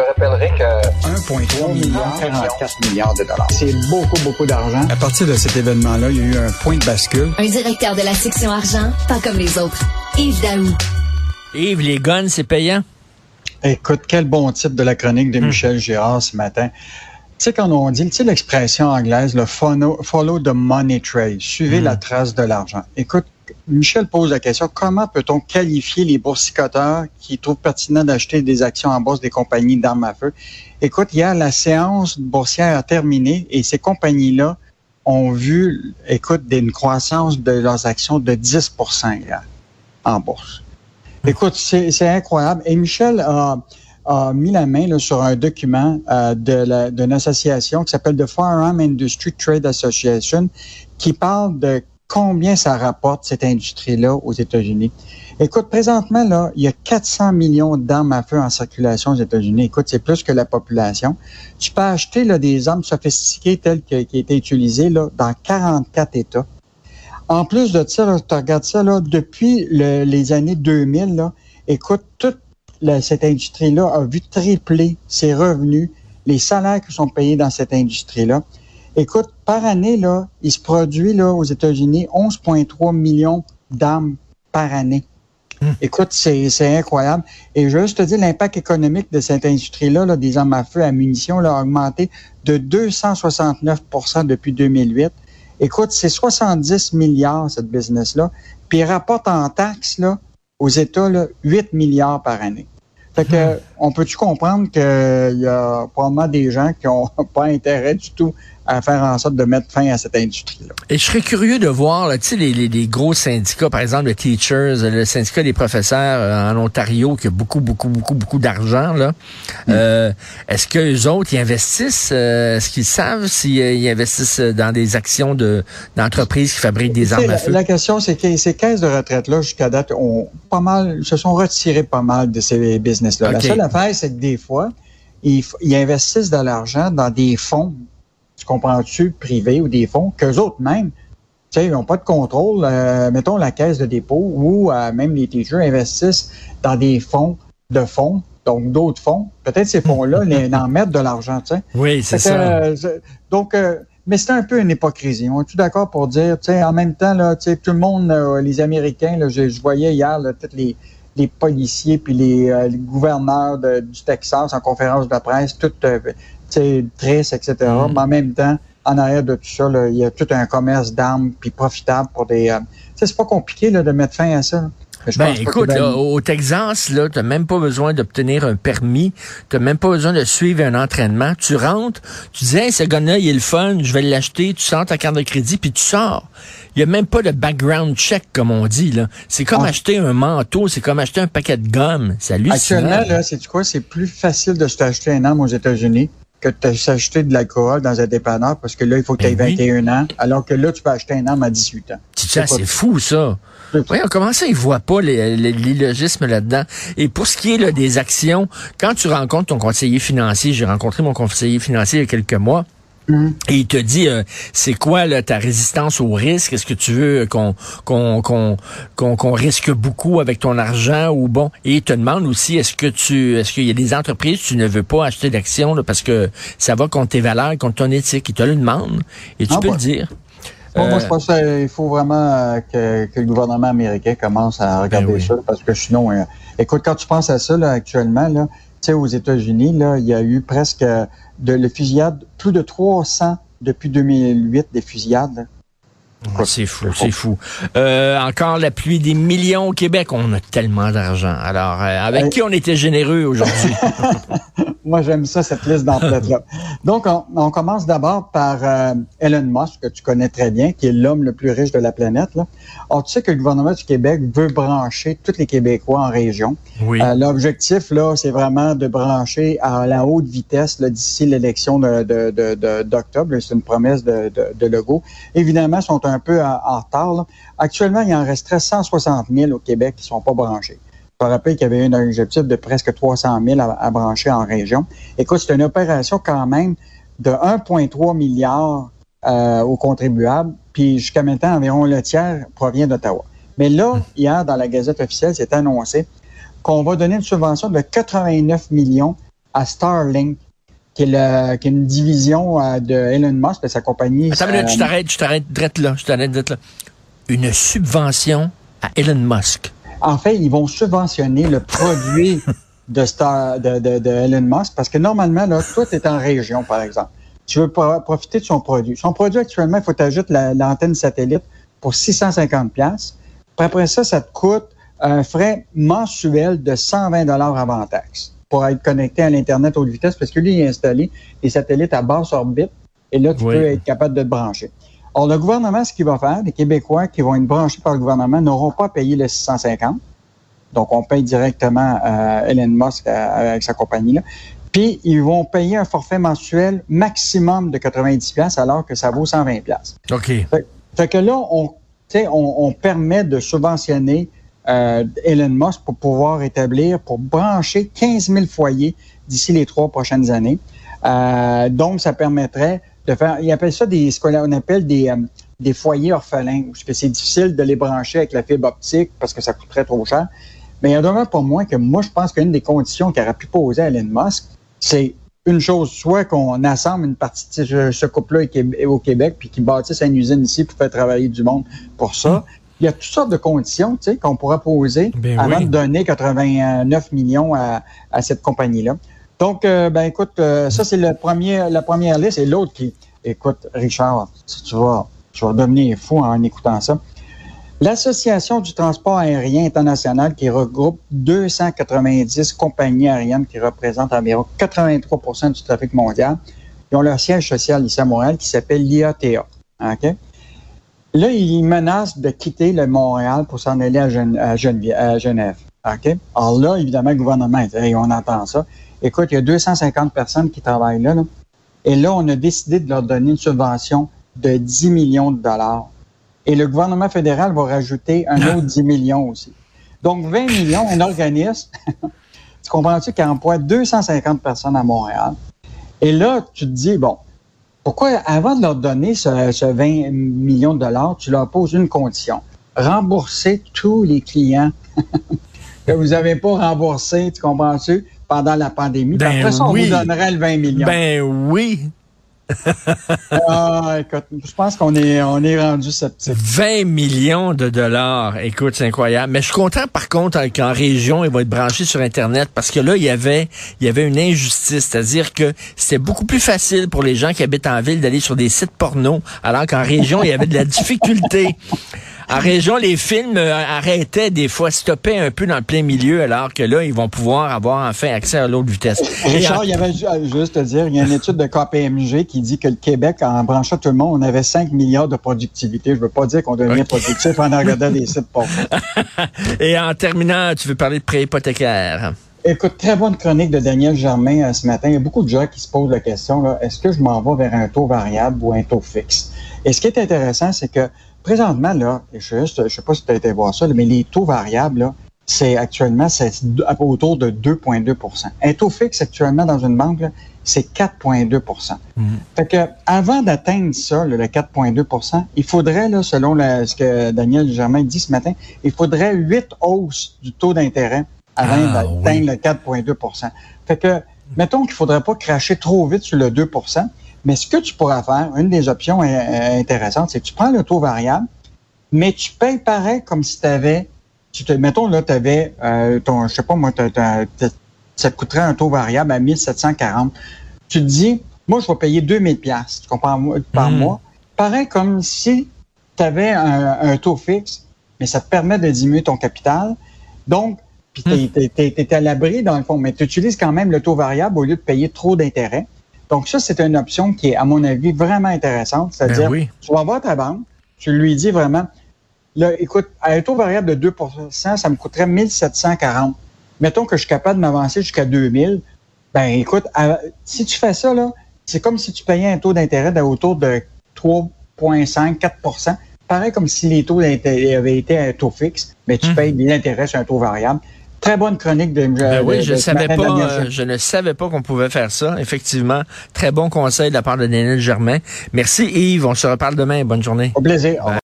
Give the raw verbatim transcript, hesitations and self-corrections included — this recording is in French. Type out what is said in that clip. te rappellerai que un virgule trois milliard, quarante-quatre milliards de dollars. C'est beaucoup, beaucoup d'argent. À partir de cet événement-là, il y a eu un point de bascule. Un directeur de la section argent, pas comme les autres. Yves Daou. Yves, les guns, c'est payant? Écoute, quel bon titre de la chronique de Michel Girard ce matin. Tu sais, quand on dit, tu sais, l'expression anglaise, le follow, follow the money trail, suivez mm. la trace de l'argent. Écoute, Michel pose la question, comment peut-on qualifier les boursicoteurs qui trouvent pertinent d'acheter des actions en bourse des compagnies d'armes à feu? Écoute, hier, la séance boursière a terminé et ces compagnies-là ont vu, écoute, une croissance de leurs actions de dix pour cent hier, en bourse. Écoute, c'est, c'est incroyable. Et Michel a, a mis la main là, sur un document euh, de la, d'une association qui s'appelle The Firearm Industry Trade Association qui parle de combien ça rapporte cette industrie-là aux États-Unis. Écoute, présentement, là, il y a quatre cents millions d'armes à feu en circulation aux États-Unis. Écoute, c'est plus que la population. Tu peux acheter là, des armes sophistiquées telles que, qui étaient utilisées là, dans quarante-quatre États. En plus de ça, tu regardes ça, là, depuis le, les années deux mille, là, écoute, toute la, cette industrie-là a vu tripler ses revenus, les salaires qui sont payés dans cette industrie-là. Écoute, par année, là, il se produit là, aux États-Unis onze virgule trois millions d'armes par année. Mmh. Écoute, c'est, c'est incroyable. Et je veux juste te dire, l'impact économique de cette industrie-là, là, des armes à feu, à munitions, là, a augmenté de deux cent soixante-neuf pour cent depuis deux mille huit. Écoute, c'est soixante-dix milliards, cette business-là, puis il rapporte en taxes, là, aux États, là, huit milliards par année. Fait que, mmh. on peut-tu comprendre qu'il y a probablement des gens qui n'ont pas intérêt du tout à faire en sorte de mettre fin à cette industrie-là. Et je serais curieux de voir, tu sais, les, les, les gros syndicats, par exemple, le Teachers, le syndicat des professeurs euh, en Ontario, qui a beaucoup, beaucoup, beaucoup, beaucoup d'argent, là. Mm. Euh, est-ce qu'eux autres, ils investissent? Euh, est-ce qu'ils savent s'ils euh, ils investissent dans des actions de, d'entreprises qui fabriquent des armes la, à feu? La question, c'est que ces caisses de retraite-là, jusqu'à date, ont pas mal, se sont retirées pas mal de ces business-là. Okay. La seule affaire, c'est que des fois, ils, ils investissent de l'argent dans des fonds, tu comprends-tu, privés ou des fonds, qu'eux autres même, tu sais, ils n'ont pas de contrôle. Euh, mettons la caisse de dépôt ou euh, même les T G investissent dans des fonds de fonds, donc d'autres fonds. Peut-être ces fonds-là n'en mettent de l'argent, tu sais. Oui, c'est ça. Que, euh, donc, euh, mais c'est un peu une hypocrisie. On est-tu d'accord pour dire, tu sais, en même temps, là, tu sais, tout le monde, euh, les Américains, là, je, je voyais hier, là, tous les, les policiers puis les, euh, les gouverneurs de, du Texas en conférence de presse, tout... Euh, triste, et cetera. Mm. Mais en même temps, en arrière de tout ça, là, il y a tout un commerce d'armes puis profitable pour des... Euh, c'est pas compliqué là, de mettre fin à ça. Je ben pense écoute, là, au Texas, là, t'as même pas besoin d'obtenir un permis, t'as même pas besoin de suivre un entraînement. Tu rentres, tu dis hey, « ce gars-là, il est le fun, je vais l'acheter », tu sors ta carte de crédit, puis tu sors. Il y a même pas de background check, comme on dit. Là. C'est comme ah. acheter un manteau, c'est comme acheter un paquet de gomme. C'est hallucinant. Actuellement, là, sais-tu quoi? C'est plus facile de s'acheter une arme aux États-Unis que de s'acheter de l'alcool dans un dépanneur parce que là, il faut que tu aies ben vingt et un oui. ans, alors que là, tu peux acheter une arme à dix-huit ans. Ça, c'est, c'est fou, ça. Oui, comment ça, ils voient pas les, les, l'illogisme là-dedans? Et pour ce qui est là, des actions, quand tu rencontres ton conseiller financier, j'ai rencontré mon conseiller financier il y a quelques mois, mm. et il te dit, euh, c'est quoi là, ta résistance au risque? Est-ce que tu veux qu'on, qu'on, qu'on, qu'on, qu'on risque beaucoup avec ton argent ou bon? Et il te demande aussi, est-ce que tu, est-ce qu'il y a des entreprises tu ne veux pas acheter d'actions là, parce que ça va contre tes valeurs, contre ton éthique? Il te le demande et tu ah, peux ouais. le dire. Bon, moi, je pense qu'il faut vraiment que, que le gouvernement américain commence à regarder ben oui. ça, parce que sinon, euh, écoute, quand tu penses à ça, là, actuellement, là, tu sais, aux États-Unis, là, il y a eu presque de le fusillade, plus de trois cents depuis deux mille huit des fusillades, là. Oh, c'est fou, c'est fou. Euh, encore la pluie des millions au Québec. On a tellement d'argent. Alors, euh, avec euh, qui on était généreux aujourd'hui? Moi, j'aime ça, cette liste d'emplettes-là. Donc, on, on commence d'abord par euh, Elon Musk, que tu connais très bien, qui est l'homme le plus riche de la planète. Là. Alors, tu sais que le gouvernement du Québec veut brancher tous les Québécois en région. Oui. Euh, l'objectif, là, c'est vraiment de brancher à la haute vitesse là, d'ici l'élection de, de, de, de, d'octobre. C'est une promesse de, de, de Legault. Évidemment, ils sont un peu en, en retard. Là. Actuellement, il en resterait cent soixante mille au Québec qui ne sont pas branchés. Je me rappelle qu'il y avait un objectif de presque trois cent mille à, à brancher en région. Écoute, c'est une opération quand même de un virgule trois milliard euh, aux contribuables, puis jusqu'à maintenant, environ le tiers provient d'Ottawa. Mais là, hier, dans la Gazette officielle, c'est annoncé qu'on va donner une subvention de quatre-vingt-neuf millions à Starlink, qui est, le, qui est une division euh, de Elon Musk, de sa compagnie. Attends, euh, je t'arrête, je t'arrête, drette là, je t'arrête, drette là. Une subvention à Elon Musk. En fait, ils vont subventionner le produit de, Star, de, de, de Elon Musk, parce que normalement, là, toi, tu es en région, par exemple. Tu veux profiter de son produit. Son produit, actuellement, il faut t'ajouter l'antenne satellite pour six cent cinquante dollars. Puis après ça, ça te coûte un frais mensuel de cent vingt dollars avant taxe pour être connecté à l'Internet haute vitesse, parce que lui, il a installé des satellites à basse orbite, et là, tu oui. peux être capable de te brancher. Or, le gouvernement, ce qu'il va faire, les Québécois qui vont être branchés par le gouvernement n'auront pas à payer le six cent cinquante. Donc, on paye directement euh, Elon Musk euh, avec sa compagnie-là. Puis, ils vont payer un forfait mensuel maximum de quatre-vingt-dix dollars, alors que ça vaut cent vingt dollars. OK. Fait, fait que là, on, on, on permet de subventionner euh, Elon Musk pour pouvoir établir, pour brancher quinze mille foyers d'ici les trois prochaines années. Euh, donc, ça permettrait de faire, ils appellent ça des, ce qu'on appelle des, euh, des foyers orphelins, parce que c'est difficile de les brancher avec la fibre optique parce que ça coûterait trop cher. Mais il y en a pour moi que moi, je pense qu'une des conditions qu'aurait pu poser à Elon Musk, c'est une chose, soit qu'on assemble une partie de ce, ce couple-là au Québec, puis qu'ils bâtissent une usine ici pour faire travailler du monde pour ça. Il y a toutes sortes de conditions, tu sais, qu'on pourra poser ben avant oui. de donner quatre-vingt-neuf millions à, à cette compagnie-là. Donc, euh, ben écoute, euh, ça, c'est le premier, la première liste. Et l'autre qui... Écoute, Richard, si tu vas, tu vas devenir fou en écoutant ça. L'Association du transport aérien international, qui regroupe deux cent quatre-vingt-dix compagnies aériennes qui représentent environ quatre-vingt-trois pour cent du trafic mondial, ils ont leur siège social ici à Montréal qui s'appelle l'I A T A. Okay? Là, ils menacent de quitter le Montréal pour s'en aller à, Gen- à, Gen- à Genève. Okay? Alors là, évidemment, le gouvernement, hey, on entend ça. Écoute, il y a deux cent cinquante personnes qui travaillent là, là. Et là, on a décidé de leur donner une subvention de dix millions de dollars. Et le gouvernement fédéral va rajouter un autre dix millions aussi. Donc, vingt millions, un organisme, tu comprends-tu, qui emploie deux cent cinquante personnes à Montréal. Et là, tu te dis, bon, pourquoi, avant de leur donner ce, ce vingt millions de dollars, tu leur poses une condition. Rembourser tous les clients que vous n'avez pas remboursés, tu comprends-tu, pendant la pandémie. Ben après ça, on oui. vous donnerait le vingt millions. Ben oui! Ah, écoute, je pense qu'on est, on est rendu sceptique. vingt millions de dollars. Écoute, c'est incroyable. Mais je suis content, par contre, qu'en région, il va être branché sur Internet, parce que là, il y avait, il y avait une injustice. C'est-à-dire que c'était beaucoup plus facile pour les gens qui habitent en ville d'aller sur des sites porno, alors qu'en région, il y avait de la difficulté. En région, les films arrêtaient des fois, stoppaient un peu dans le plein milieu, alors que là, ils vont pouvoir avoir enfin accès à l'autre vitesse. Richard, en... il y avait juste à dire, il y a une étude de K P M G qui dit que le Québec, en branchant tout le monde, on avait cinq milliards de productivité. Je ne veux pas dire qu'on devient okay. productif en regardant des sites pauvres. Et en terminant, tu veux parler de prêt hypothécaire. Écoute, très bonne chronique de Daniel Germain euh, ce matin. Il y a beaucoup de gens qui se posent la question, là, est-ce que je m'en vais vers un taux variable ou un taux fixe? Et ce qui est intéressant, c'est que présentement, là, je ne sais pas si tu as été voir ça, mais les taux variables, là, c'est actuellement c'est autour de deux virgule deux pour cent. Un taux fixe actuellement dans une banque, là, c'est quatre virgule deux pour cent. Mmh. Fait que avant d'atteindre ça, là, le quatre virgule deux pour cent, il faudrait, là, selon la, ce que Daniel Germain dit ce matin, il faudrait huit hausses du taux d'intérêt avant ah, d'atteindre oui. le quatre virgule deux pour cent. Fait que, mettons qu'il ne faudrait pas cracher trop vite sur le deux pour cent. Mais ce que tu pourras faire, une des options intéressantes, c'est que tu prends le taux variable, mais tu payes pareil comme si tu avais, tu te, mettons là, tu avais, euh, ton, je sais pas moi, t'as, t'as, t'as, ça te coûterait un taux variable à mille sept cent quarante. Tu te dis, moi, je vais payer deux mille dollars, tu comprends, par mmh. mois. Pareil comme si tu avais un, un taux fixe, mais ça te permet de diminuer ton capital. Donc, puis t'es, t'es, t'es à l'abri dans le fond, mais tu utilises quand même le taux variable au lieu de payer trop d'intérêts. Donc, ça, c'est une option qui est, à mon avis, vraiment intéressante. C'est-à-dire, ben oui. tu vas voir ta banque, tu lui dis vraiment, là, écoute, à un taux variable de deux pour cent, ça me coûterait mille sept cent quarante. Mettons que je suis capable de m'avancer jusqu'à deux mille. Ben, écoute, à, si tu fais ça, là, c'est comme si tu payais un taux d'intérêt d'autour de trois virgule cinq à quatre pour cent. Pareil comme si les taux d'intérêt avaient été à un taux fixe, mais tu mmh. payes de l'intérêt sur un taux variable. Très bonne chronique de, ben oui, de, je de savais pas, euh, je ne savais pas qu'on pouvait faire ça. Effectivement, très bon conseil de la part de Daniel Germain. Merci Yves, on se reparle demain. Bonne journée. Au plaisir. Bye.